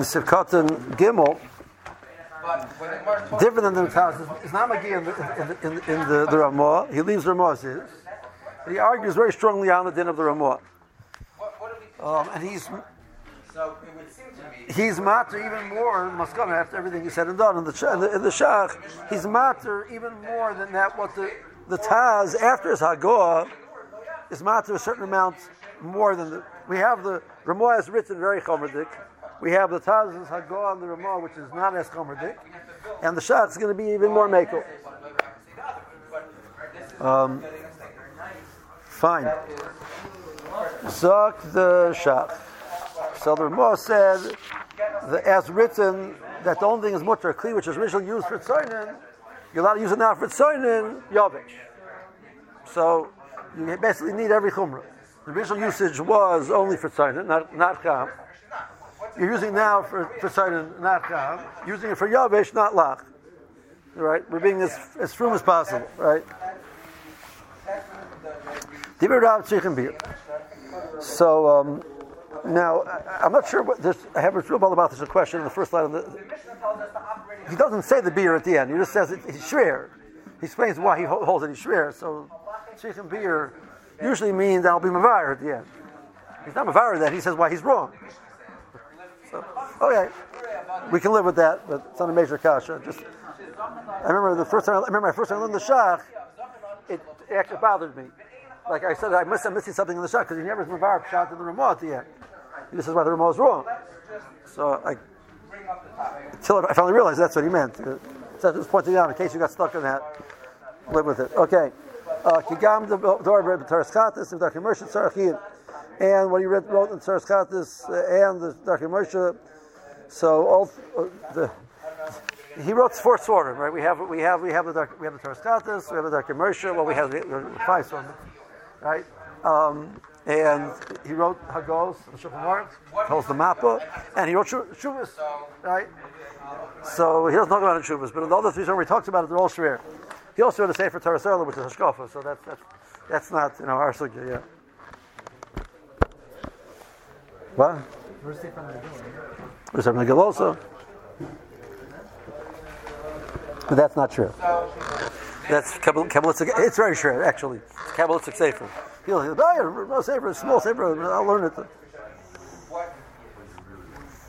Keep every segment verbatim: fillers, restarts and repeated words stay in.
in Sivkatan Gimel, different than the Taz. It's not Magi in the, in, in, in the, the Ramah. He leaves Ramah, says. He argues very strongly on the din of the Ramah. Um, and he's so it would seem to be he's matter even more in Maskana after everything he said and done in the in the, in the Shach. He's matter even more than that. What the the Taz after his Hagoah is matter a certain amount more than the we have the Ramah is written very chomerdik. We have the Taz's Hagoah and the Ramah, which is not as chomerdik, and the Shach is going to be even more mekel. Um, fine. Zok the Shach. So the Ramah said, the, as written, that the only thing is mutter kli, which is originally used for tzoynin. You're allowed to use it now for tzoynin yavish. So you basically need every chumrah. The original usage was only for tzoynin, not not cham. You're using now for for tzoynin, not cham. Using it for yavish, not lach. Right? We're being as as frum as possible. Right? So um, now I, I'm not sure what this. I haven't read all about this question in the first line of the. He doesn't say the beer at the end. He just says it, he's shreir. He explains why he holds it. He's shreir. So chicken beer usually means I'll be mavir at the end. He's not mavir that. He says why he's wrong. So, okay, we can live with that, but it's not a major kasha. Just I remember the first time. I remember my first time I learned the shach. It actually bothered me. Like I said, I must have missed something in the shach because he never mevarek pshat in the Ramah at the end. He just says why the Ramah is wrong. So I, until I finally realized that's what he meant. So I just pointed out in case you got stuck on that. Live with it. Okay. Kigam the Toras Chatas of Doctor Murcia Tzarachin, and what he read, wrote in Toras Chatas and the Doctor Murcia. So all uh, the. He wrote four sforim, right? We have, we have, we have the we have the Toras Chatas, we have the Doctor Murcia. Well, we have the, the five sforim, right? Um, and he wrote Haggos, the Shulchan Aruch, holds the Mapa, and he wrote Shubas, right? So he doesn't talk about Shubas, but in the other three sforim he talks about it, they're all shreir. He also wrote a Sefer Teresella, which is Hashkafa, so that's that's that's not you know our sugya, yeah. What? Where's Sefer Megillah? Where's Sefer Megillah also? But that's not true. That's Kabbalistic. It's very true, actually. It's Kabbalistic Sefer. People say, oh, yeah, Sefer, small Sefer, I'll learn it.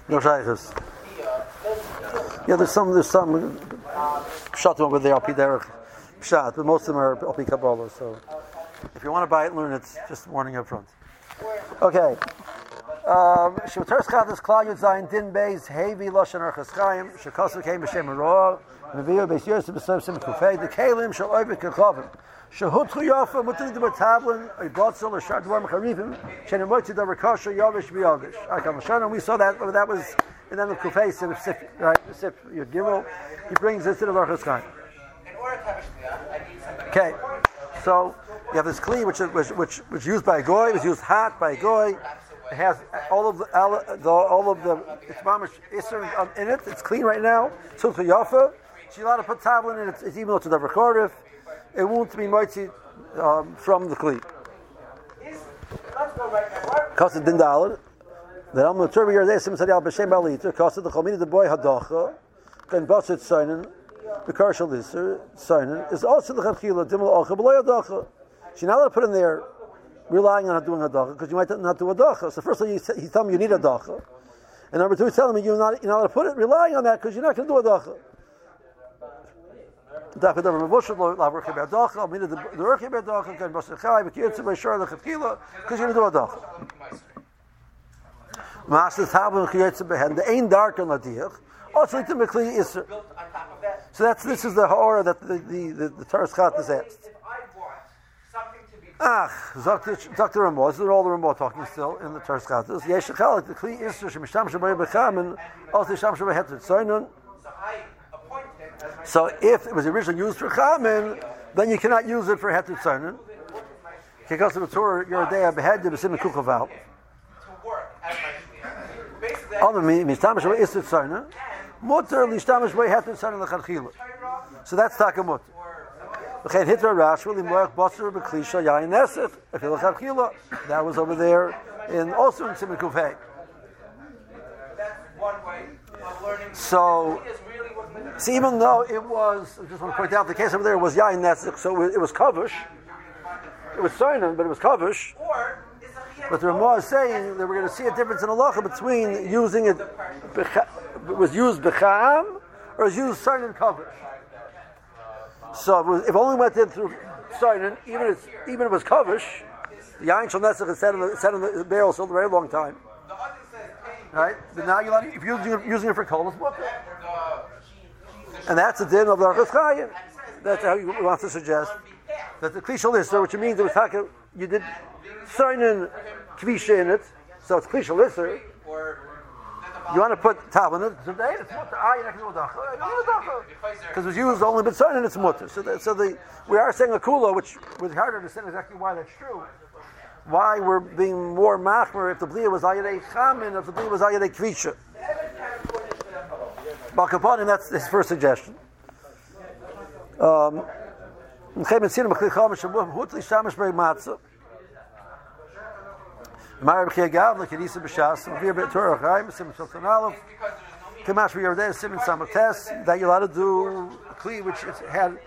No shaykhs. Yeah, there's some, there's some Pshatim over there, Alpi Derech Pshat, but most of them are Alpi Kabbalah, so if you want to buy it, learn it, just warning up front. Okay. Shematar Skadas Klal Yud Zayin Din Beis Hevi Lashon Archas Chaim Shekasuk Heim B'Shem Roah. The Kalim shall overcover. Shahutuyafim within the Matablin, a Botsal or Shadwam Harifim, Shenamoti the Rakasha Yavish Biogish. I come Shannon, we saw that, but that was in the end of Kufay, right? Sip Yudgimel. He brings this to the Larchas Khan. Okay, so you have this Kli, which is which, which, which used by Goy, was used hot by Goy. It has all of the, all of the, all of the it's mamish isser in it, it's clean right now. So for Yafa. She's allowed to put tablin in it. It's even though it's a recordive. It won't be mighty um, from the kli. Kosted din dalad. The Laman Kupman here. They sim said al b'shem Bal HaIttur. Kosted the cholmin the boy hadacha. Then busted signin. The karshal liser signin is also the chalchila dimul alcha b'loy hadacha. She's not allowed to put in there, relying on not doing hadacha because you might not do hadacha. So first of all, he's telling me you need hadacha, and number two, he's telling me you're not you're not allowed to put it relying on that because you're not going to do hadacha. Because you're going to do a dachah. So that's this is the ha'orah that the the the, the Toras Chatas asked. Ah, Doctor Ramah, this is all the Ramah talking still in the Toras Chatas. Yeshachalik the kli iser shemishtam shemay bechamin also shemishtam shemay heter tzaynun. So if it was originally used for chamin, then you cannot use it for heter tzayin. Because of the Torah, your day I behead the b'simon kuchaval. Other means tamish by iser tzayin, muter listamish by heter tzayin lechanchila. So that's takamut. Okay, hitra rash really moach baser b'klisha yayin nesef afil lechanchila. That was over there in also in b'simon kufay. one way of learning. So, really so even though it was, I just want to point out the case over there was yain, that's so it was kavush. It was soinen, but it was kavush. But the Ramah is saying that we're going to see a difference in halacha between using it, it was used becham or is used soinen kavush. So it was, if only went in through soinen, even if, even if it was kavush. Yain shel nesach is sat in the, sat in the barrel for a very long time. Right? But now you're if you're using it, using it for kolas, what? And that's the din of the Aruch Chaim. That's how you want to suggest that the klishal isser, which means it was talking, you did soinen kvisha in it, so it's klishal isser. You want to put tav in it? So today it's mutter. Ah, you're not going to do dacha. Because it was used only but soinen it's mutter. So, the, so the, we are saying a kula, which was hard to understand exactly why that's true. Why we're being more machmer if the blia was ayadei chamin, if the blia was ayadei kvisha. Bal HaIttur, that's his first suggestion. Um, that you're allowed to do a kli which it had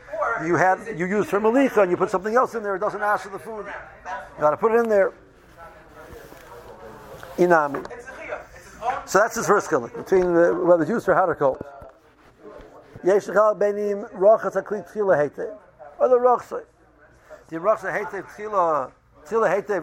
you had you used for malicha and you put something else in there, it doesn't ask for the food. You gotta put it in there. Inami. So that's his first kli between the, whether it's used for harakol. Yeshachal benim rochas akli tchila hete or the rochse. The rochse hete tchila. And that's the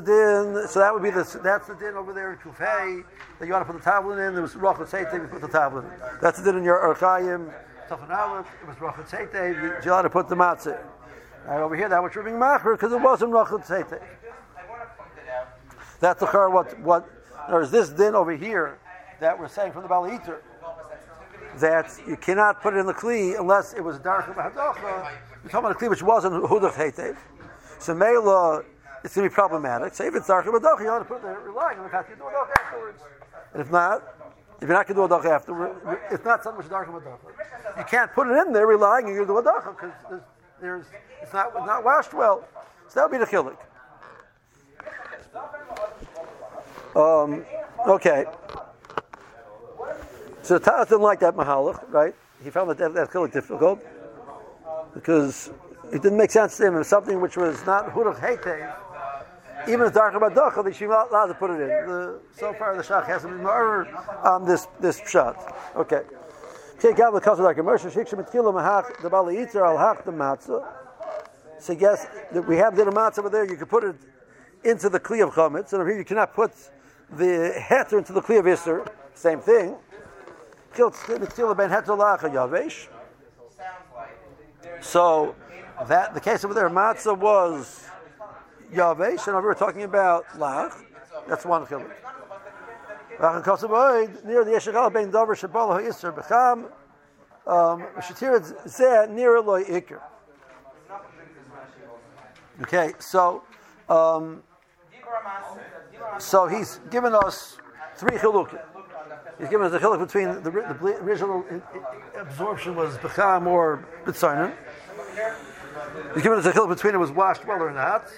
din. So that would be the that's the din over there in Kufay that you want to put the tablin in. There was Rachel Seitev, you put the tablin in. That's the din in your Aruch Chaim. It was Rachel Seitev, you ought to put the matzah. And over here, that was Riving Macher because it wasn't Rachel Seitev. That's the char what what. There's this din over here that we're saying from the Bal HaIttur, that you cannot put it in the kli unless it was dark. We're talking about a kli which wasn't hudach heitev. So meila, it's going to be problematic. So if it's dark, you ought to put it there, relying on the fact you do a doch afterwards. And if not, if you're not going to do a doch afterwards, it's not something which is dark. You can't put it in there relying on you do a doch because there's, there's it's not it's not washed well. So that would be the chilik. Um. Okay. So Taz didn't like that mahalach, right? He found that that chiluk difficult because it didn't make sense to him. It was something which was not hudach heitev, even if darka b'docha, they should be allowed to put it in. The, so far, the Shach hasn't been murdered on this this shot. Okay. So yes, we have the matzah over there. You can put it into the kli of chametz, and over here you cannot put the heter into the kli of isser. Same thing. So that the case over there, matzah was yavesh, and we were talking about lach. That's one chiluk. Near the yeshachal ben dover shebal ha'iser b'cham shetirat zeh near loy iker. Okay, so um, so he's given us three chilukim. He's given us the chiluk between the, the original absorption was becham or b'tzainen. He's given us the chiluk between it was washed well or not,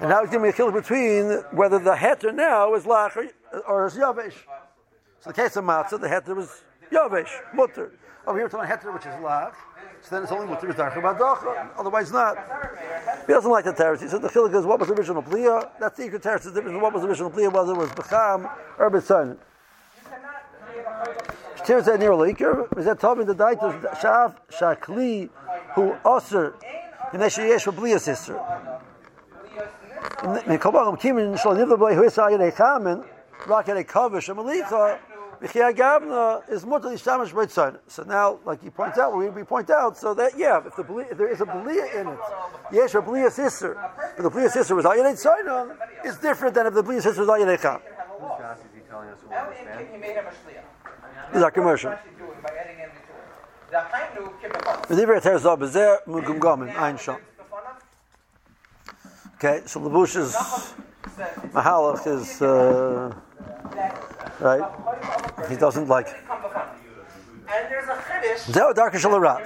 and now he's giving me a chiluk between whether the heter now is lach or, or is yavesh. So the case of matzah, the heter was yavesh, mutter. Over here we're talking heter, which is lach. So then it's only mutter is darcha b'docha. Otherwise not. He doesn't like the teretz. He said the chiluk is what was the original blia. That's the equal teretz. The difference what was the original blia, whether it was becham or b'tzainen. Tears that near leaker is that talking the diet of Shav Shakli who usher in the Sheyesh Bliya sister. And Kabam Kimin shall live the boy who is Ayad Kamen, Rakhade Kavish and Malika, Vichya Gavna is Mutali Shamash Britson. So now, like you point out, we point out, so that, yeah, if, the Bli- if there is a Bliya in it, Yesh Bliya sister, if the Bliya sister was Ayad Sainon, it's different than if the Bliya sister was Ayad Kam. This is our commercial. Okay, so Labush's mahalach is uh, right. He doesn't like it.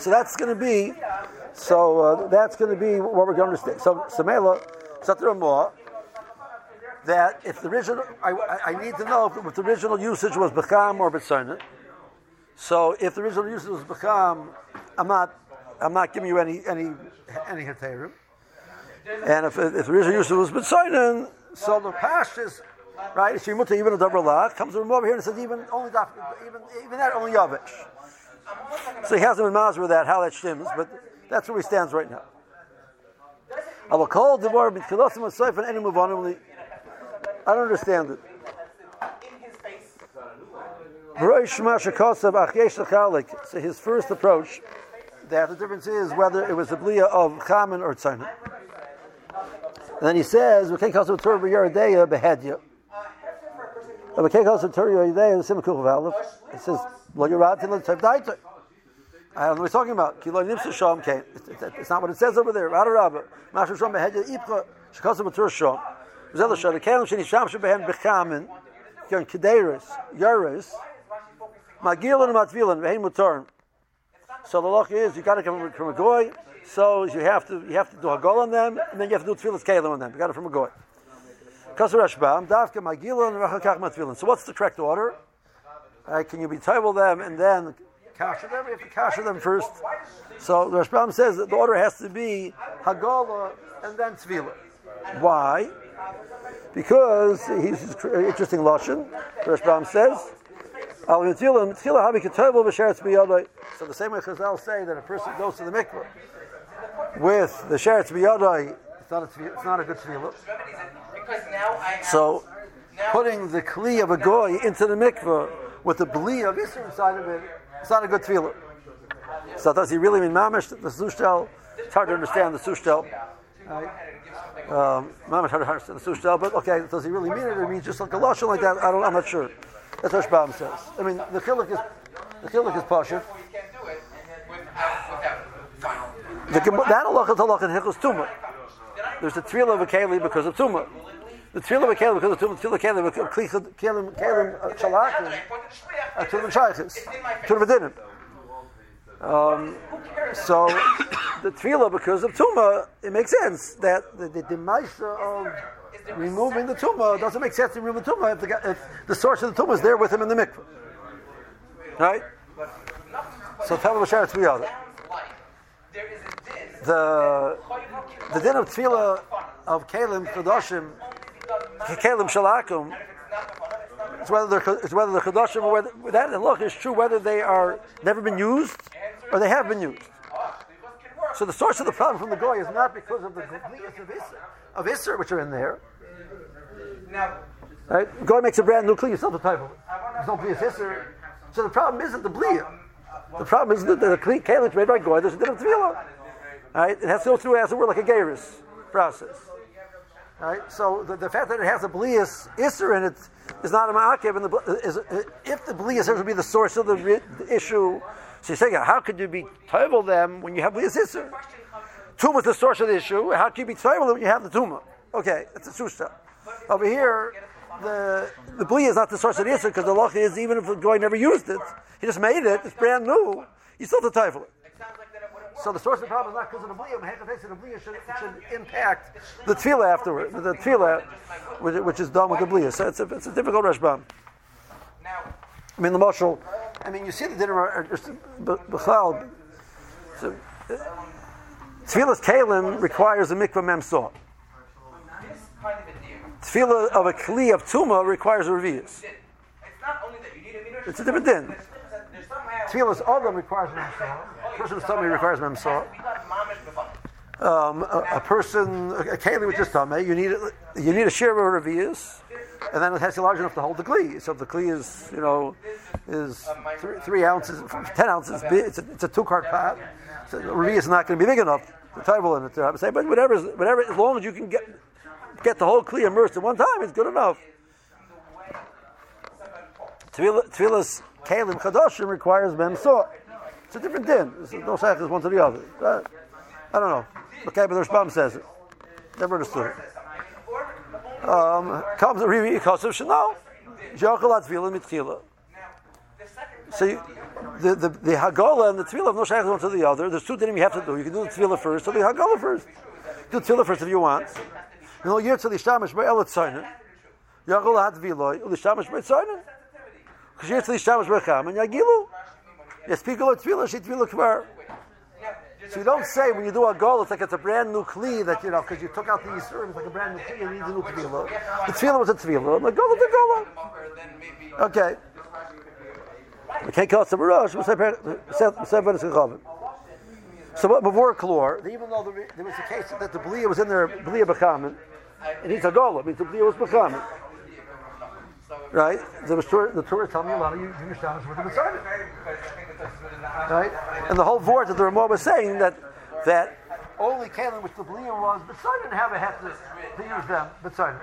So that's going to be. So uh, that's going to be what we're going to understand. So Samela, Satrama. that if the original, I, I, I need to know if the original usage was Becham or B'Tzonet. So if the original usage was Becham, I'm not, I'm not giving you any any any heterim. And if if the original usage was B'Tzonet, so the pashtus, right? Shimuddha even a double lot comes from over here and says even only even even that only Yavish. So he hasn't been mazur with that how that shims, but that's where he stands right now. I will call the war b'tchilosim asayf and any move on. I don't understand it. So his first approach, that the difference is whether it was the bliya of chamin or tzayna. And then he says, it says, I don't know what he's talking about. It's not what it says over there. So the loch is you got to come from a goy, so you have to you have to do hagol on them, and then you have to do tefillas kelim on them. You got it from a goy. So what's the correct order? Uh, can you be table them and then kasher them? You have to kasher them first. So the Rashbam says that the order has to be Hagala and then Tzvila. Why? Because he's interesting Lashon. The Rashbam says, so the same way Chazal say that a person goes to the mikveh with the sheretz biyadai, it's not a tzvila, it's not a good tzvila. So putting the kli of a goy into the mikveh with the bli of Yisr inside of it, it's not a good tefillah. So does he really mean mamish? The sushtel, it's hard to understand the sushtel. Right? Um, mamish hard to understand the sushtel, but okay, does he really mean it? I mean, just like a lashon like that, I don't, I'm not sure. That's what Rashbam says. I mean, the chiluk is the chiluk is pasha. The that halacha is halacha and hichus tumah. There's the tefillah of a keli because of tumah. The tefillah of kelim because the tefillah of kelim, kelim, kelim, kelim, shalakim, a tefillah shayches, tefillah v'dinim. So the tefillah because of tumah, it makes sense that the demaisha of removing the tumah doesn't make sense to remove the tumah if the, if the source of the tumah is there with him in the mikvah, right? So tefillah b'sharetz b'yada. The the din of tefillah of kelim kadoshim. Kalim shalakum. It's whether they're it's whether the chadashim or whether that look is true whether they are never been used or they have been used. So the source of the problem from the goy is not because of the completeness of Isser, of Isser which are in there. Right? Goy makes a brand new kli, it's not the type of it. It's not blias Isser. So the problem isn't the bliya. The problem is that the kalim made by goy. There's a different tefillah. Right? It has to go through as it were like a geiris process. Right? So the, the fact that it has a blias isser in it is not a ma'akev. And the, is, if the blias isser would be the source of the, ri- the issue, so you're saying, how could you be tovel them when you have blias isser? Tumah is the source of the issue. How can you be tovel them when you have the tumah? Okay, that's a sushta. Over here, the the blias is not the source of the isser because the loch is even if the goy never used it, he just made it. It's brand new. You still have to tovel it. So the source of the problem is not because of the bliyah. The bliyah should, should impact the tefillah afterward, the tefillah which, which is done with the bliyah. So it's a, it's a difficult Rashbam. I mean, the marshal, I mean, you see the dinner, just b'chal. So, uh, tefillah's kalim requires a mikvah memsor. Tefillah of a kli of tumah requires a revius. It's a different din. Tefillah's adam requires a memsor. A person with tummy requires memsor. Um, a, a person, a, a keli with just tummy, you need you need a shira of revius, and then it has to be large enough to hold the kli. So if the kli is, you know, is three, three ounces, ten ounces, it's a, it's a two quart pot. So revius is not going to be big enough. The table in it, I would say, but whatever, whatever, as long as you can get get the whole kli immersed at one time, it's good enough. Tefillah's kelim chadoshim requires memsor. It's a different din. There's no shach is one to the other. Uh, I don't know. Okay, but the Rashbam says it. Never understood it. Um, comes a revi yikosav shenal. Yochalat tefillah mitchila. See, the the the hagola and the tefillah have no shach is one to the other. There's two dinim you have to do. You can do the tefillah first or the hagola first. Do the tefillah first if you want. You know, yirtzah l'ishamish by elat tzayna. So you don't say when you do a goal, it's like it's a brand new kli that, you know, because you took out the yisurim, it's like a brand new kli, you need a new tefillah. The tefillah was a tefillah, the goal is a goal. Okay. We can't call it some Rosh, we say Perez. So what before Klor, even though there, there was a case that the B'liya was in there, B'liya B'chamin, it needs a goal, it means the B'liya was B'chamin. Right? The, the Torah tell me a lot of you do Shabbos with the Messiah. Right? And the whole vort that the Ramah was saying that that only Kalim which the B'liya was B'chamin didn't have a have to, to use them, B'chamin.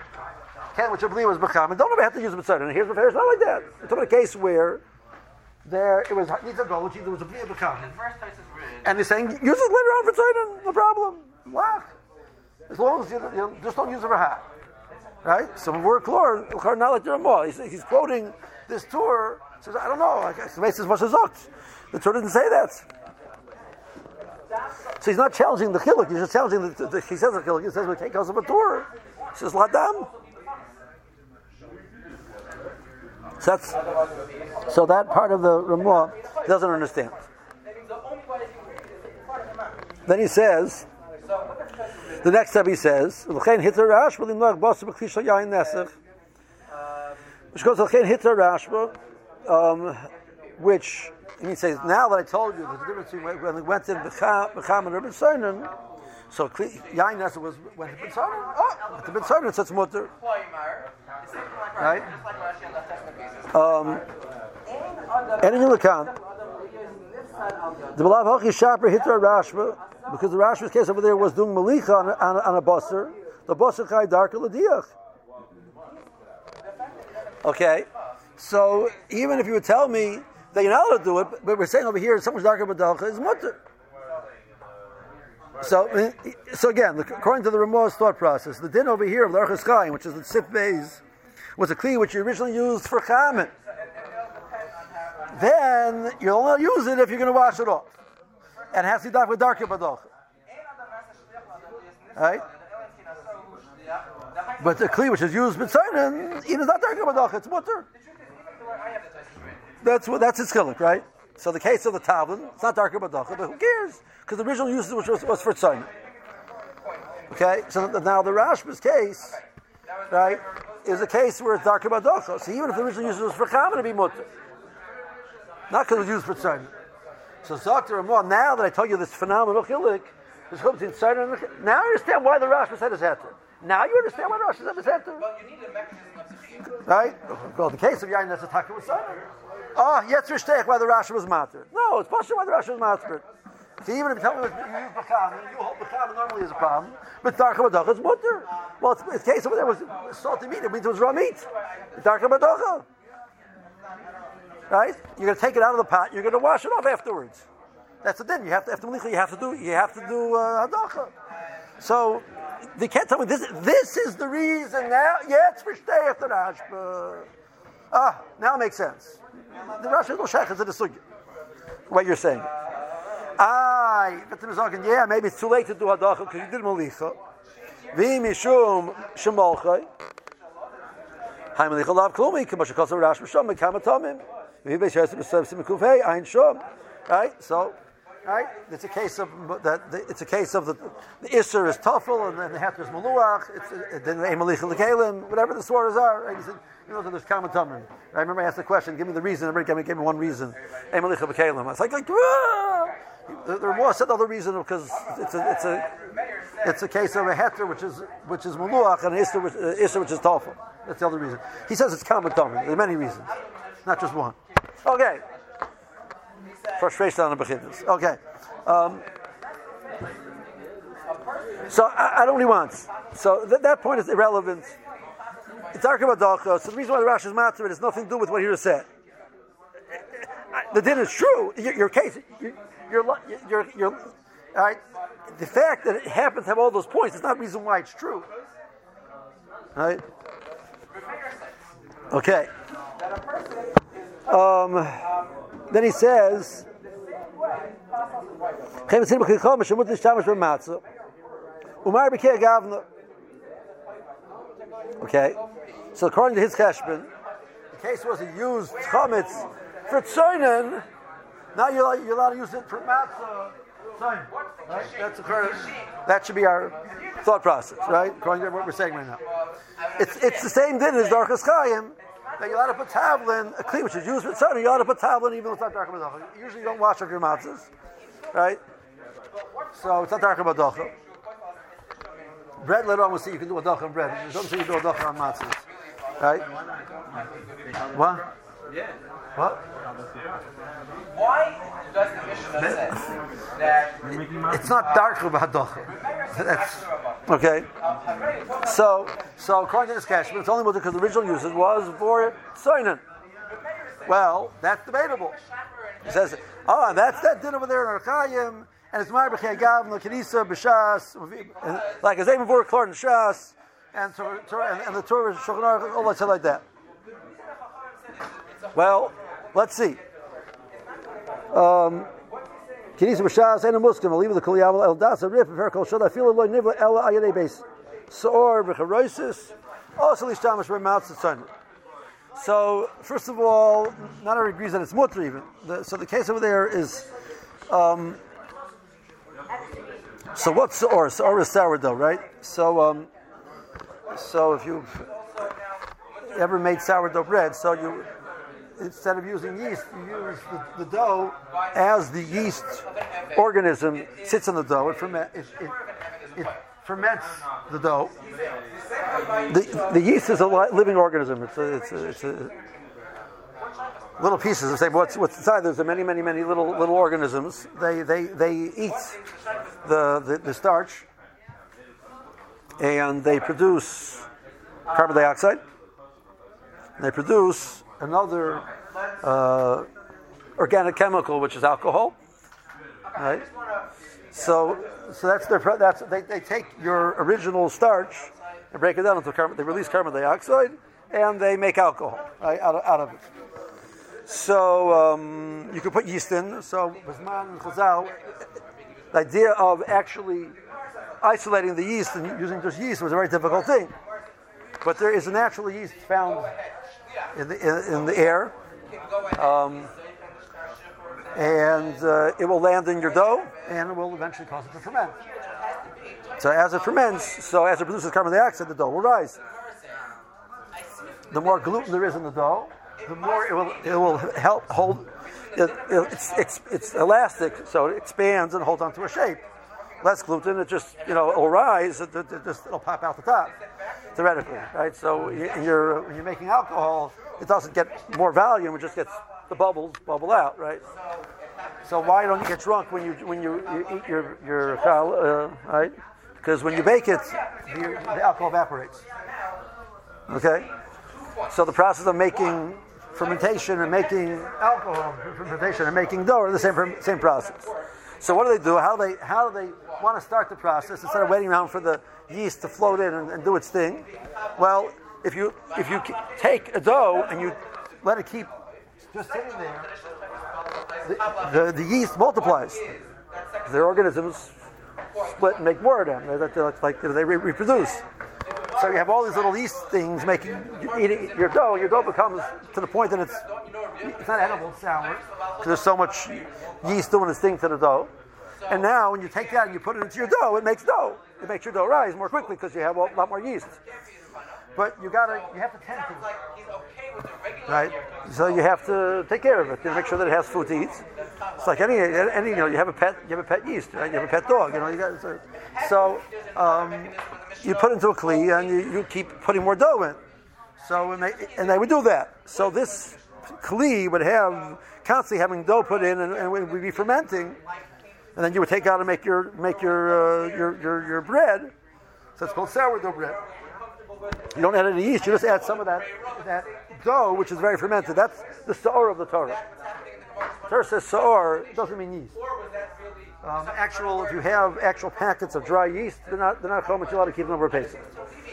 Kalim which the B'liya was B'chamin, don't ever have to use B'chamin. And here's the fair, it's not like that. It's not a case where there it was needs a goal, there was a B'liya B'chamin. And they're saying, use it later on for Tzayden, no problem. Lack. As long as you, you know, just don't use it for Ha. Right? So we're Klor, Klor not like Ramah. He's, he's quoting this Torah. Says, I don't know, I guess as much as Ox. The Torah didn't say that. So he's not challenging the Chiluk, he's just challenging the, the, the he says the Chiluk, he says we can't cause of a Torah. He says Ladam. So that's so that part of the Ramah doesn't understand. Then he says, the next step he says, "L'chein hitter Rashba limnoach basa b'klisha yain nesach," which goes "L'chein hitter Rashba," which and he says, "Now that I told you there's a difference between when we went in b'cham and b'tzonin, so yain nesach was went to b'tzonin. Oh, to b'tzonin it's mutter, right? Um, and in Yulakan, the Balav Hochi Shaper hitter Rashba." Because the Rashba's case over there was doing Malicha on, on, on a Basar. The Basar Chai Darka L'Diach. Okay, so even if you would tell me that you're not allowed to do it, but we're saying over here, someone's Darka B'Dalcha is Mutter. So, so again, according to the Ramah's thought process, the din over here of the Archas Chaim, which is the Sif Beis, was a Kli which you originally used for Chamin. Then you'll only use it if you're going to wash it off. And has to die with darker badoch, right? But the kli which is used b'tzayin, it is not darker badoch; it's mutter. That's what that's his chiluk, right? So the case of the tavlin, it's not darker badoch, but who cares? Because the original usage was, was, was for tzayin. Okay, so now the Rashba's case, right, is a case where it's darker badoch. So even if the original usage was for chamin, it'd be mutter, not because it was used for tzayin. So Doctor Ramah, now that I told you this phenomenal chiluk, this chiluk between Tzayin and Chiluk, now you understand why the Rashba said is heter. Now you understand why the Rashba said is heter. Well, you need a mechanism of right? Well, the case of Yain that's attacked with Tzayin. Oh, yetzer shteich why the Rashba was matter. No, it's possible why the Rashba was matter. So even if you tell me that you use b'cham, you hold b'cham normally is a problem, but darka b'docha is mutter. Well, it's, it's the case over there was salty meat, it means it was raw meat. Darka b'docha. Right? You're going to take it out of the pot. You're going to wash it off afterwards. That's the din. You have to, after melicha, you have to do, you have to do hadacha. Uh, so they can't tell me this. This is the reason now. Yes, for stay after Rashba. Ah, now it makes sense. The Rashba no shach is a sugya. What you're saying? Ah, but the mizrakin. Yeah, maybe it's too late to do hadacha because you did melicha. V'mishum shemolchay. Hay melicha lav klumi. K'masha kasa Rashba shom mekamatamim. Right, so, right, it's a case of that. The, it's a case of the, the Isser is Tafel, and then the Heter is Maluach. It's uh, then Emelich Lekalim, whatever the swaras are. Right? You said, you know, so there's Kama Tamrim. I remember I asked the question. Give me the reason. Everybody gave me, gave me one reason. Emelich Lekalim. I was like, like the, the Ramah said another reason because it's a, it's a, it's a case of a Heter which is which is Maluach and Isser which, uh, Isser which is Tafel. That's the other reason. He says it's Kama Tamrim. There are many reasons, not just one. Okay. Frustration on the beginners. Okay. Um, so I, I don't really want. So th- that point is irrelevant. It's Arkabadalcha. So the reason why the Rosh is matter, it has nothing to do with what he just said. The din is true. Your, your case, your, your, your, all right. The fact that it happens to have all those points is not the reason why it's true. All right? Okay. Um, then he says, okay, So according to his cheshbon, the case was he used chametz for tzoinen. Now you're, you're allowed to use it for matzah. Right? That's occurred. That should be our thought process, right? According to what we're saying right now, it's it's the same din as Darchas Chaim. That you're allowed to put tavlin, a clean which is used with tzara. You're allowed to put tavlin even though it's not darka b'docha. Usually you don't wash up your matzahs, right? So it's not darka b'docha. Bread later on we'll see you can do a docha on bread. Don't say you do a docha on matzahs, right? What? Yeah. What? Why does the Mishnah say that it, it's not darker about docha? Okay. So, so according to this kashmir, it's only because the original usage was for tzoinen. Well, that's debatable. It says, oh, that's that din over there in Archayim, and it's my b'chei gav l'kenisa b'shas, like his name before Klor and Shas, and and the Torah Shulchan Aruch, all like that. Well, let's see. Um, so, first of all, not everyone agrees that it's mutter even. The, so the case over there is, um, so what's seor? Seor is sourdough, right? So, um, so if you've ever made sourdough bread, so you. Instead of using yeast, you use the, the dough as the yeast organism sits on the dough. It, ferment, it, it, it ferments the dough. The, the yeast is a living organism. It's a, it's a, it's a little pieces of same. What's what's inside? There's many, many, many little little organisms. They they they eat the the, the starch, and they produce carbon dioxide. And they produce another uh, organic chemical, which is alcohol, right? So, so that's their pro- that's they, they take your original starch and break it down into carbon. They release carbon dioxide and they make alcohol, right, out of, out of it. So um, you can put yeast in. So Basman and Chazal, the idea of actually isolating the yeast and using just yeast was a very difficult thing. But there is a natural yeast found in the in, in the air, um, and uh, it will land in your dough, and it will eventually cause it to ferment. So as it ferments, so as it produces carbon dioxide, the dough will rise. The more gluten there is in the dough, the more it will it will help hold. It, it's, it's it's elastic, so it expands and holds onto a shape. Less gluten, it just you know it'll rise. It, it, it just it'll pop out the top. Theoretically, right? So you're, when you're making alcohol, it doesn't get more volume; it just gets the bubbles bubble out, right? So why don't you get drunk when you when you, you eat your your uh, right? Because when you bake it, the, the alcohol evaporates. Okay. So the process of making fermentation and making alcohol, fermentation and making dough are the same same process. So what do they do? How do they how do they want to start the process instead of waiting around for the yeast to float in and, and do its thing? Well, if you if you take a dough and you let it keep just sitting there, the, the, the yeast multiplies. Their organisms split and make more of them. They're, they're like they reproduce. So you have all these little yeast things making eating your dough. Your dough becomes to the point that it's it's not edible, it's sour, because there's so much yeast doing its thing to the dough. And now, when you take that and you put it into your dough, it makes dough. It makes your dough rise more quickly because you have a lot more yeast. But you gotta, you have to tend to it, right? So you have to take care of it. You know, make sure that it has food to eat. It's like any, any, you know, you have a pet, you have a pet yeast, right? You have a pet dog, you know. You got to, so um, you put into a kli and you, you keep putting more dough in. So and they and they would do that. So this kli would have constantly having dough put in, and, and it would be fermenting. And then you would take out and make your make your uh, your, your your bread. So it's called sourdough bread. You don't add any yeast. You just add some of that that dough, which is very fermented. That's the seor of the Torah. The Torah says seor doesn't mean yeast. Um, actual, if you have actual packets of dry yeast, they're not they're not common. You're allowed to keep them over Pesach.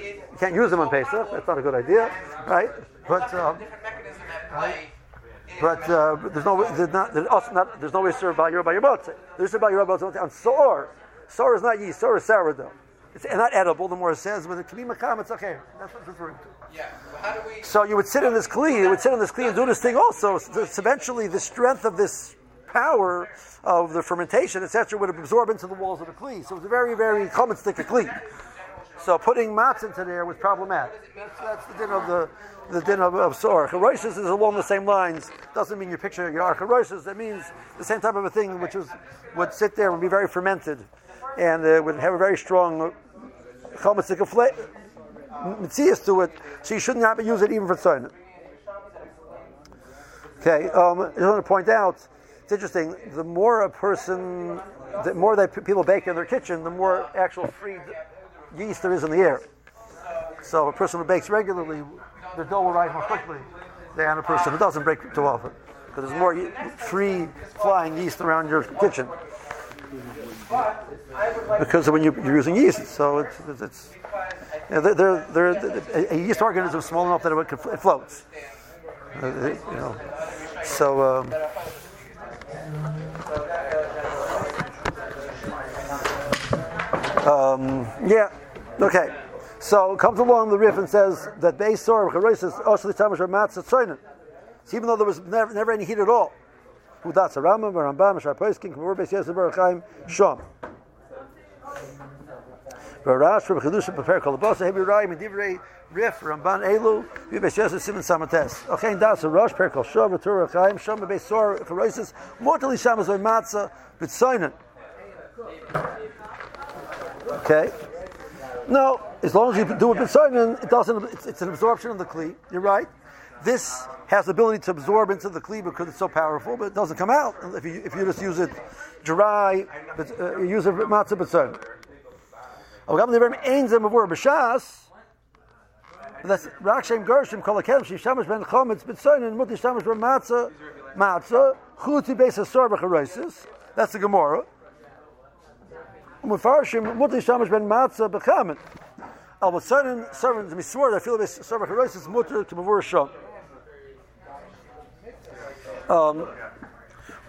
You can't use them on Pesach. That's not a good idea, right? But um, uh, but uh, there's no there's not there's also not there's no iser by your by your boat. There's iser by your boat on seor. Seor is not yeast. Seor is sourdough. It's not edible, the more it says, but it can be makam, it's okay. That's what it's referring to. Yeah. Well, how do we... So you would sit in this kli, you would sit in this kli and do this thing also. So eventually the strength of this power of the fermentation, et cetera, would absorb into the walls of the kli. So it was a very, very common stick of kli. So putting matzah into there was problematic. That's, that's the din of the the din of, of so Aruch HaRoshis is along the same lines. Doesn't mean you're picturing your Aruch HaRoshis. That means the same type of a thing, which was would sit there and be very fermented, and uh, would have a very strong chometzik of flavor to it. So you should not use it even for tzonah. Okay, um, I just want to point out. It's interesting. The more a person, the more that people bake in their kitchen, the more actual free yeast there is in the air. So a person who bakes regularly, the dough will rise more quickly than a person who doesn't bake too often, because there's more free flying yeast around your kitchen. Because when you, you're using yeast, so it's, it's, it's you know, they're, they're, they're, a yeast organism is small enough that it, can, it floats. Uh, it, you know, so. Um, Um, yeah, okay. So comes along the Rif and says that Beisor of Charoises Oshli Tamash Matzah Tzoinen. So even though there was never, never any heat at all, Hudatz Rambam or Rambam Sharpoiskin Kavur Beis Yosef Baruch Haim Shom. V'Rash from Chedusha Prepare Kolabosa Hebi Rayim Divrei Rif Ramban Elu Beis Yosef Siman Samates. Okay, Datz Rosh Prepare Kol Shom V'Tur Baruch Haim Shom Beisor of Charoises Mortally Shamas Oy Matzah B'Tzoinen. Okay. No, as long as you do it b'tzoinen, it doesn't. It's, it's an absorption of the kli. You're right. This has the ability to absorb into the kli because it's so powerful, but it doesn't come out if you if you just use it dry. But uh, you use it matzah b'tzoinen. Oh, gam le'verim ein zem avur b'shas. That's rak shem gershim kol hakelim shishamish ben chometz b'tzoinen muti shishamish ben matzah matzah chuti beis hasor b'charosis. That's the Gemara. Mufarshim mutli shamash ben matzah bechamin. Al certain servants miswar. I feel this servant is mutter to mavur shom. Um,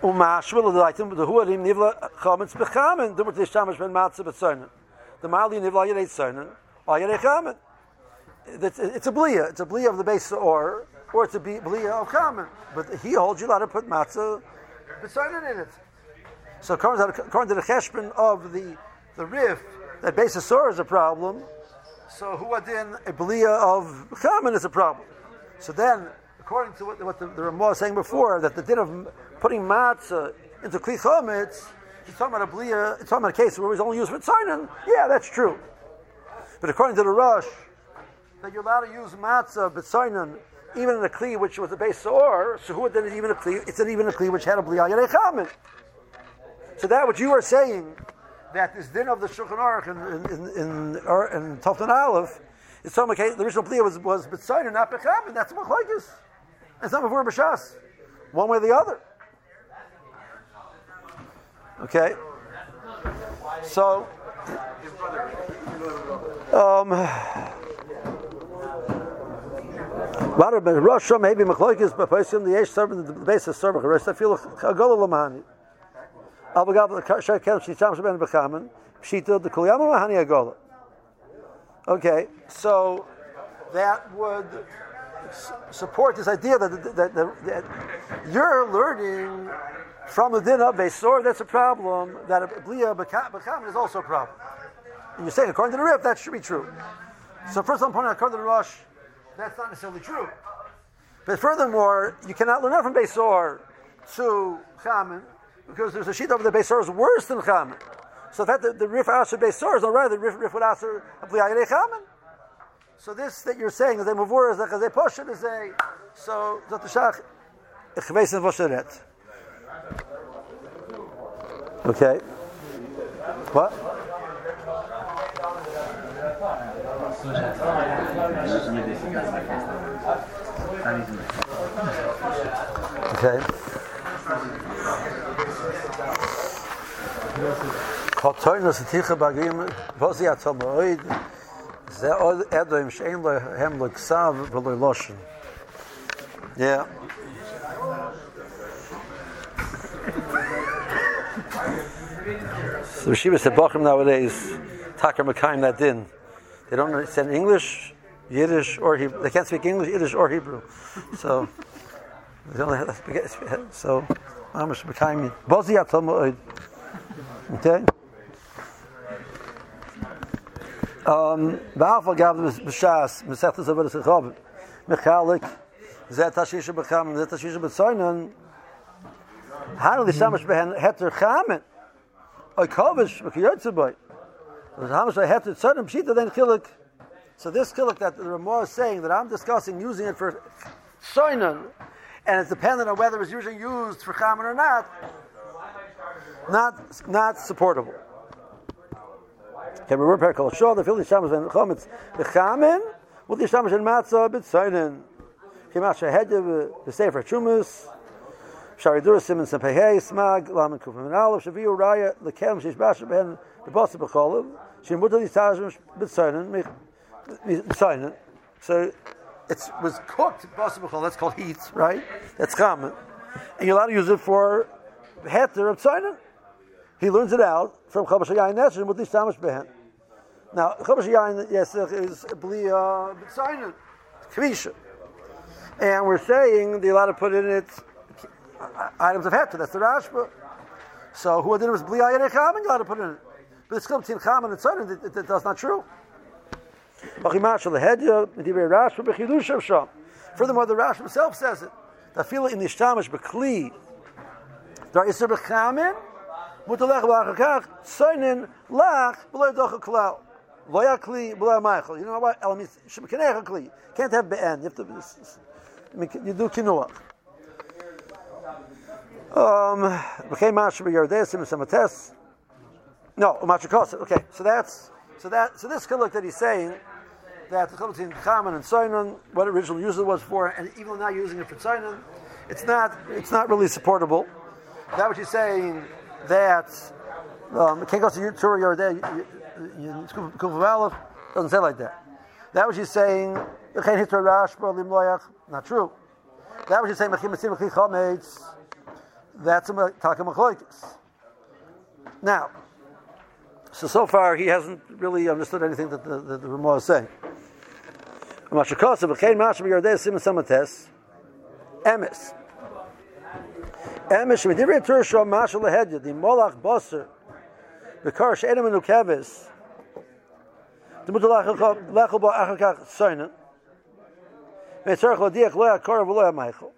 umashvil the item the huadim nivla chametz bechamin. The mutli shamash ben matzah betzernan. The mali nivla yedei tzernan. Al yedei chamin. It's a blia. It's a blia of the base or or it's a blia of chamin. But he holds you allowed to put matzah betzernan in it. So according to, according to the cheshbon of the, the Rif, that basisor is a problem, so huadin a b'liya of chamin is a problem. So then, according to what, what the, the Ramah was saying before, that the din of putting matzah into kli chometz, he's talking about a b'liya, it's talking about a case where it was only used for tzaynin. Yeah, that's true. But according to the Rosh, that you're allowed to use matzah b'tzaynin even in a kli which was a basisor, so huadin is even a kli, it's an even a kli which had a b'liya yadei chamin. So that what you are saying, that this din of the Shulchan Aruch in in in, in, in Tufton Aleph, in some case the original plea was was b'tzayin and not b'cham, and that's machlokes. It's not before b'shas, one way or the other. Okay. So, um, rather but Rasha maybe machlokes, but posting the Eish servant the base of servant Rosh I feel a gola lamani. Okay, so that would s- support this idea that, that, that, that you're learning from the din of Beisor, that's a problem, that a Bliya B'chamin is also a problem. And you're saying, according to the Rif, that should be true. So first I'm pointing out, according to the Rosh, that's not necessarily true. But furthermore, you cannot learn that from Beisor to Chamin, because there's a sheet over the Beisor is worse than Chamin. So that the, the Rif Asher Beisor is already the Rif Rif Asher Abliyayre Chamin. So this that you're saying is a Mavur is like a Poshet is a. So Doctor Shach, Echveisen Vosheret. Okay. What? Okay. Yeah. So Shiva said, "Bachim nowadays, Takar Mekayim that din. They don't understand English. Yiddish or Hebrew. They can't speak English, Yiddish, or Hebrew. So, they only have to speak. So, okay. Um, so this chilik that the Ramah is saying that I'm discussing using it for soinen, and it's dependent on whether it's usually used for chamen or not, not not supportable. Okay, we repair called Shaw, the Philly Shamas and Chometz, the Chamen, with the Shamas and Matzah, but Soinen. Himasha Hedjev, the Sefer Chumas, Sharidur, Simon Sempehei, Smag, Laman Kupman, Aleph, Shavi, Uriah, the Kems, Shubas, Ben, the Bossabachol, Shimuddha, the Tajam, but Soinen, Soinen. So it was cooked, Bossabachol, that's called heat, right? That's Chamen. And you're allowed to use it for Heter of Soinen. He learns it out from Chabash Yayin Nesher with the Shamash Behen. Now, Chabash Yayin Nesher is Bli B'Tzayin, Kvisha. And we're saying they're allowed to put in it items of Heter, that's the Rashba. So, who did it was Bli Ayin Echam, and you're allowed to put in it. But it's still between Cham and Tzayin, that, that's not true. Furthermore, the Rashba himself says it. The feel in the Shamash B'Kli, Dar Yisr B'Chamin, you know what? Can't have be'en. You have to. You do kinuach. Um. No, okay. So that's so that so this look that he's saying that the between chaman and soinen, what original use it was for, and even now using it for soinen, it's not it's not really supportable. That what he's saying. That um, can't go to Uriah or there. Kuvavalov doesn't say like that. That was just saying not true. That was just saying that's a takamachloikis. Now, so so far he hasn't really understood anything that the, the, the Ramah is saying. Emes. Emish, we did return Shom Mashal Hedyah, the Molach Bosser, the Karsh Edom and Ukevis, the Mutalach Lachoba Achakach Soinen, Metzercho Diak Loya Korav Loya Michael.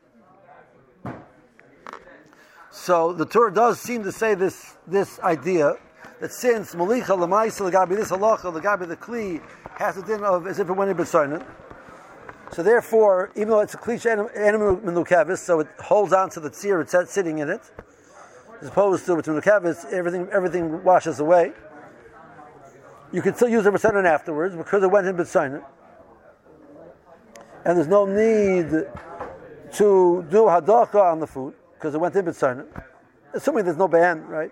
So the Torah does seem to say this this idea that since Malicha Lemaisa Lagabi this halacha Lagabi the Kli has a din of as if it went in Soinen. So therefore, even though it's a cliche animal in Lukavis, so it holds on to the tzir, it's sitting in it. As opposed to with Lukavis, everything everything washes away. You can still use it for B'Tzainen afterwards because it went in B'Tzainen. And there's no need to do hadaka on the food because it went in B'Tzainen. Assuming there's no ban, right?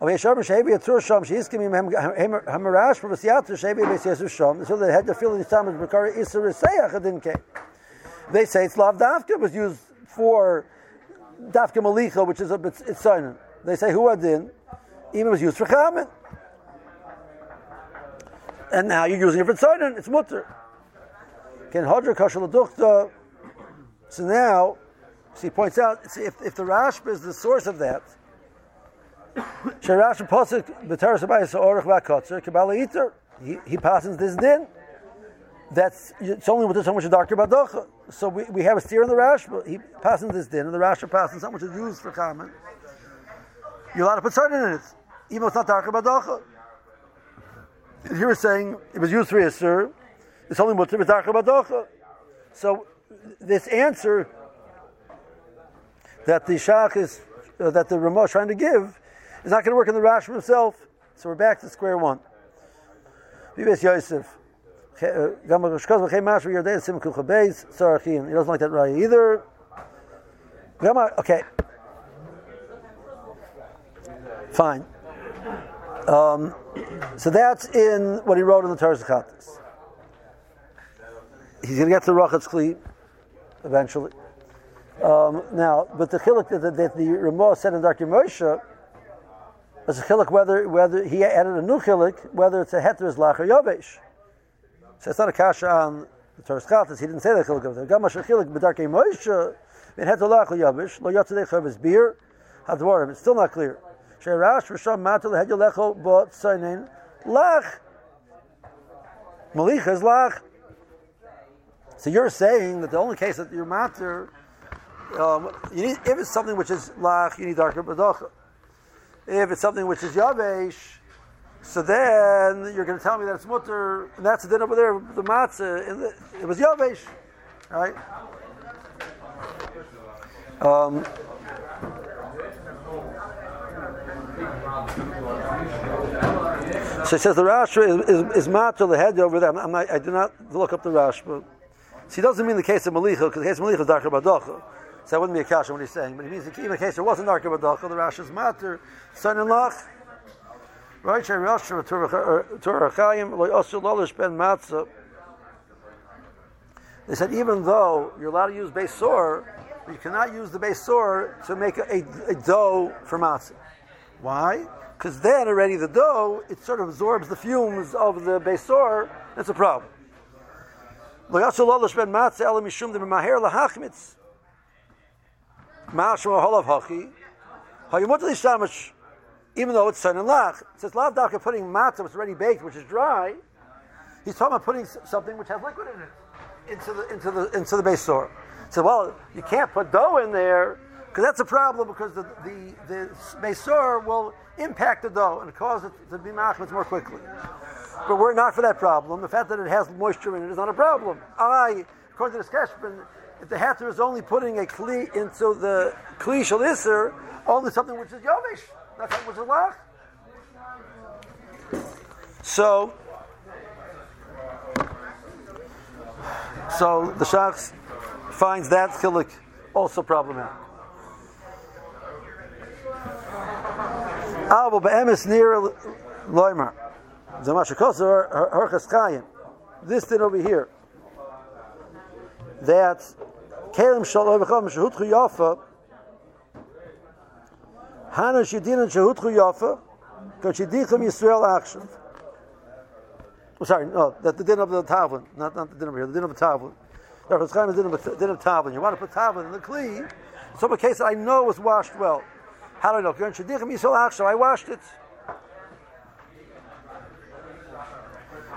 Okay, Shabbos Shavi Atur Sham Sheiskim Hamarash for Basiatur Shavi Basiatur Sham. So they had to fill in Shamash Bakari Isser Seyach Adinke. They say it's Lav Davka was used for Davka Malicha, which is a bit it's Soinen. They say Huadin even was used for Chamin, and now you're using it for Soinen. It's Mutter. Can Hodra Kashal Adukta? So now, she points out if if the Rashba is the source of that. Sharash Pasik Bataras Abayas Orach Vakotzer Bal HaIttur. He he passes this din. That's it's only with so much of Doctor Badocha. So we, we have a steer in the Rashba. He passes this din, and the Rashba passes so much is used for common. You're allowed to put certain in it, even though it's not Doctor Badocha. Here we're saying it was used for Yisur. It's only with Doctor Badocha. So this answer that the Shach is uh, that the Ramah is trying to give. It's not going to work in the Rashba himself, so we're back to square one. He doesn't like that right either. Okay. Fine. Um, so that's in what he wrote in the Toras Chatas. He's going to get to Rachat's Kli eventually. Um, now, but the chiluk that, that the Ramah said in Doctor Murcia. As a chiluk, whether whether he added a new chiluk, whether it's a heter is lach or yovesh. So it's not a kasha on the Toras Chatas. He didn't say that chiluk of the Gama shechilik b'darkei Moshe. It had to lack liyavish lo yatzedei chavis beer hadvarim. It's still not clear. Sheirash Risham Matel had yalecho bo tzainin lach malich is lach. So you're saying that the only case that you're matter, um, you need, if it's something which is lach, you need darker b'docha. If it's something which is yavesh, so then you're going to tell me that it's mutter, and that's the din over there, the matzah, and the, it was yavesh, right? Um, so he says the Rashba is, is, is matzah the head over there. I'm, I'm not, I did not look up the Rashba. So he doesn't mean the case of Malicha, because the case of Malicha is darker badocha. So that wouldn't be a kasha what he's saying. But he means even in case there wasn't darker badocha, the Rashba is matzah, son in lach. Right, Shem Yashim, Torah Chayim, Lo Yosel Lolish Ben Matzah. They said even though you're allowed to use Beisor, you cannot use the Beisor to make a, a dough for Matzah. Why? Because then already the dough, it sort of absorbs the fumes of the Beisor. That's a problem. Lo Yosel Lolish Ben Matzah, Elam Yishum, the Maher Lahachmitz. Ma'ashma Holav Hachi. Hayumotli Shamash. Even though it's son and lach, says lav daka putting matzah, which is already baked, which is dry. He's talking about putting something which has liquid in it into the into the into the beisor. So well, you can't put dough in there because that's a problem because the the, the beisor will impact the dough and cause it to be machmitz more quickly. But we're not for that problem. The fact that it has moisture in it is not a problem. I, according to the Skeshman, if the hatter is only putting a kli into the kli shel iser, only something which is yomish. That's what was lach. So, so the Shach finds that chiluk also problematic. Abu be'emes near loymer. Zamashikoser herchas chayim. This thing over here. That kelim shalom v'chom shehutchu yafa. Hana Shidin and Shehutchu Yafa, Kashidichum Yisrael Akshav. I'm sorry, no, that's the din of the Tavlin, not, not the din over here, the din of the Tavlin. Doctor Chaim is the din of, din of Tavlin. You want to put Tavlin in the Kli, so in a case that I know was washed well. How do I know? Kashidichum Yisrael Akshav, I washed it.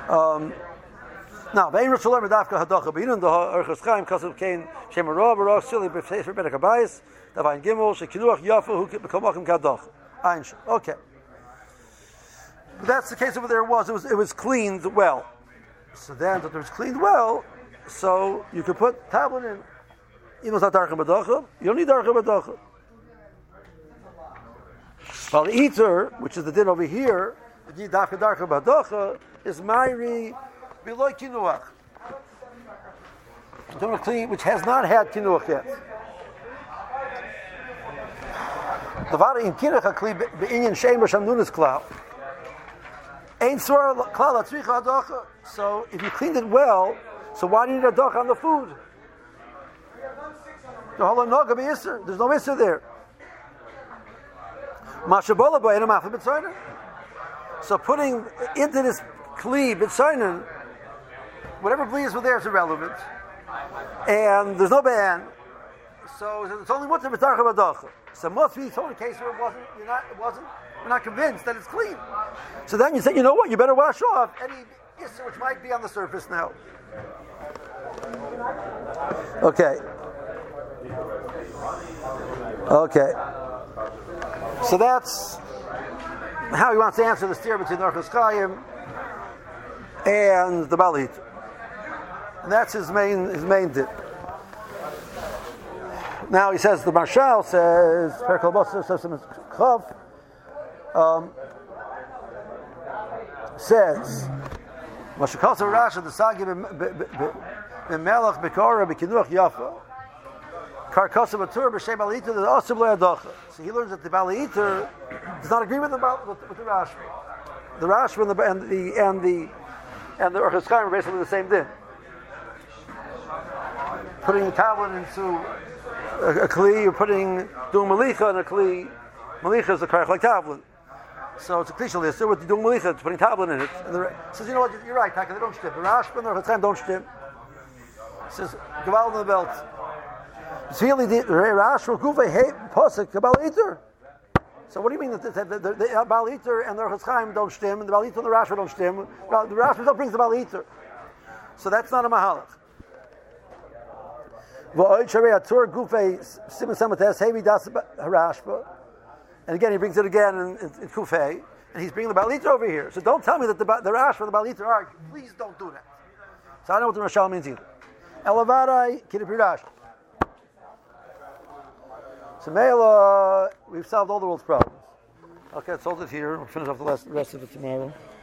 Um, now, Vein Rav Shalom Radavka Hadocha, Beinun, the Urchas Chaim, Kassel Kain, Shemaro, Barak, Sili, Befeis, Rebbe Kabayis, Davin Gimel shekinuach yafu who bekomachim kadoch einsh. Okay, but that's the case of where there was it was it was cleaned well. So then that it was cleaned well, so you could put tablin in. You know it's not darchem badocha. You don't need darchem badocha. Bal HaIttur, which is the din over here, the need darchem badocha is mayri beloy kinuach, which has not had kinuach yet. The vada in kinuach kli be'inyan shein b'sham nunas klal. Ein swar klal atzricha hadocha. So if you cleaned it well, so why do you need a hadocha on the food? The whole noga be'isser. There's no isser there. Mashabola ba'ena mafa b'tzainen. So putting into this kli b'tzainen, whatever bleeds were there is irrelevant, and there's no ban. So it's only mutter b'tarcha hadocha. So must be told a case where it wasn't. You're not. It wasn't. We're not convinced that it's clean. So then you say, you know what? You better wash off any issue which might be on the surface now. Okay. Okay. So that's how he wants to answer the steer between the Urchas Chaim and the Bal HaIttur. And that's his main his main dip. Now he says the Marshal says Perkal Bossar Sesam Chav um says Mashakal Rasha the Sagi Melach Bekara Bekinuch Yafa Karkasa Batur Bashem Bal HaIttur the Asubla Adocha. So he learns that the Bal HaIttur does not agree with the with, with the Rashi. The Rashi and the and the and the and the Urchas Chaim are basically the same thing. Putting the tablin into a kli, you're putting doing malicha in a kli. Malicha is a karach like tavlin. So it's a klishal yisur. What you doing melicha? Putting tablet in it. And the, says, you know what? You're right. Taka, they don't shtim. The Rashba and the Chaim don't shtim. Says Gaval in the belt. Zili the Rashba Gufa hate posik the Bal HaIttur. So what do you mean that the, the, the, the Bal HaIttur and the Rosh Haim don't shtim, and the Bal HaIttur and the Rashba don't shtim? The Rashba don't brings the Bal HaIttur. So that's not a mahalach. And again, he brings it again in, in, in Kufay, and he's bringing the Bal HaIttur over here. So don't tell me that the, the Rashba and the Bal HaIttur are. Please don't do that. So I don't know what the Rosh Haim means either. Elavarai Kidipri Rashba. So Meila, we've solved all the world's problems. Okay, let's hold it here. We'll finish off the, last, the rest of it tomorrow.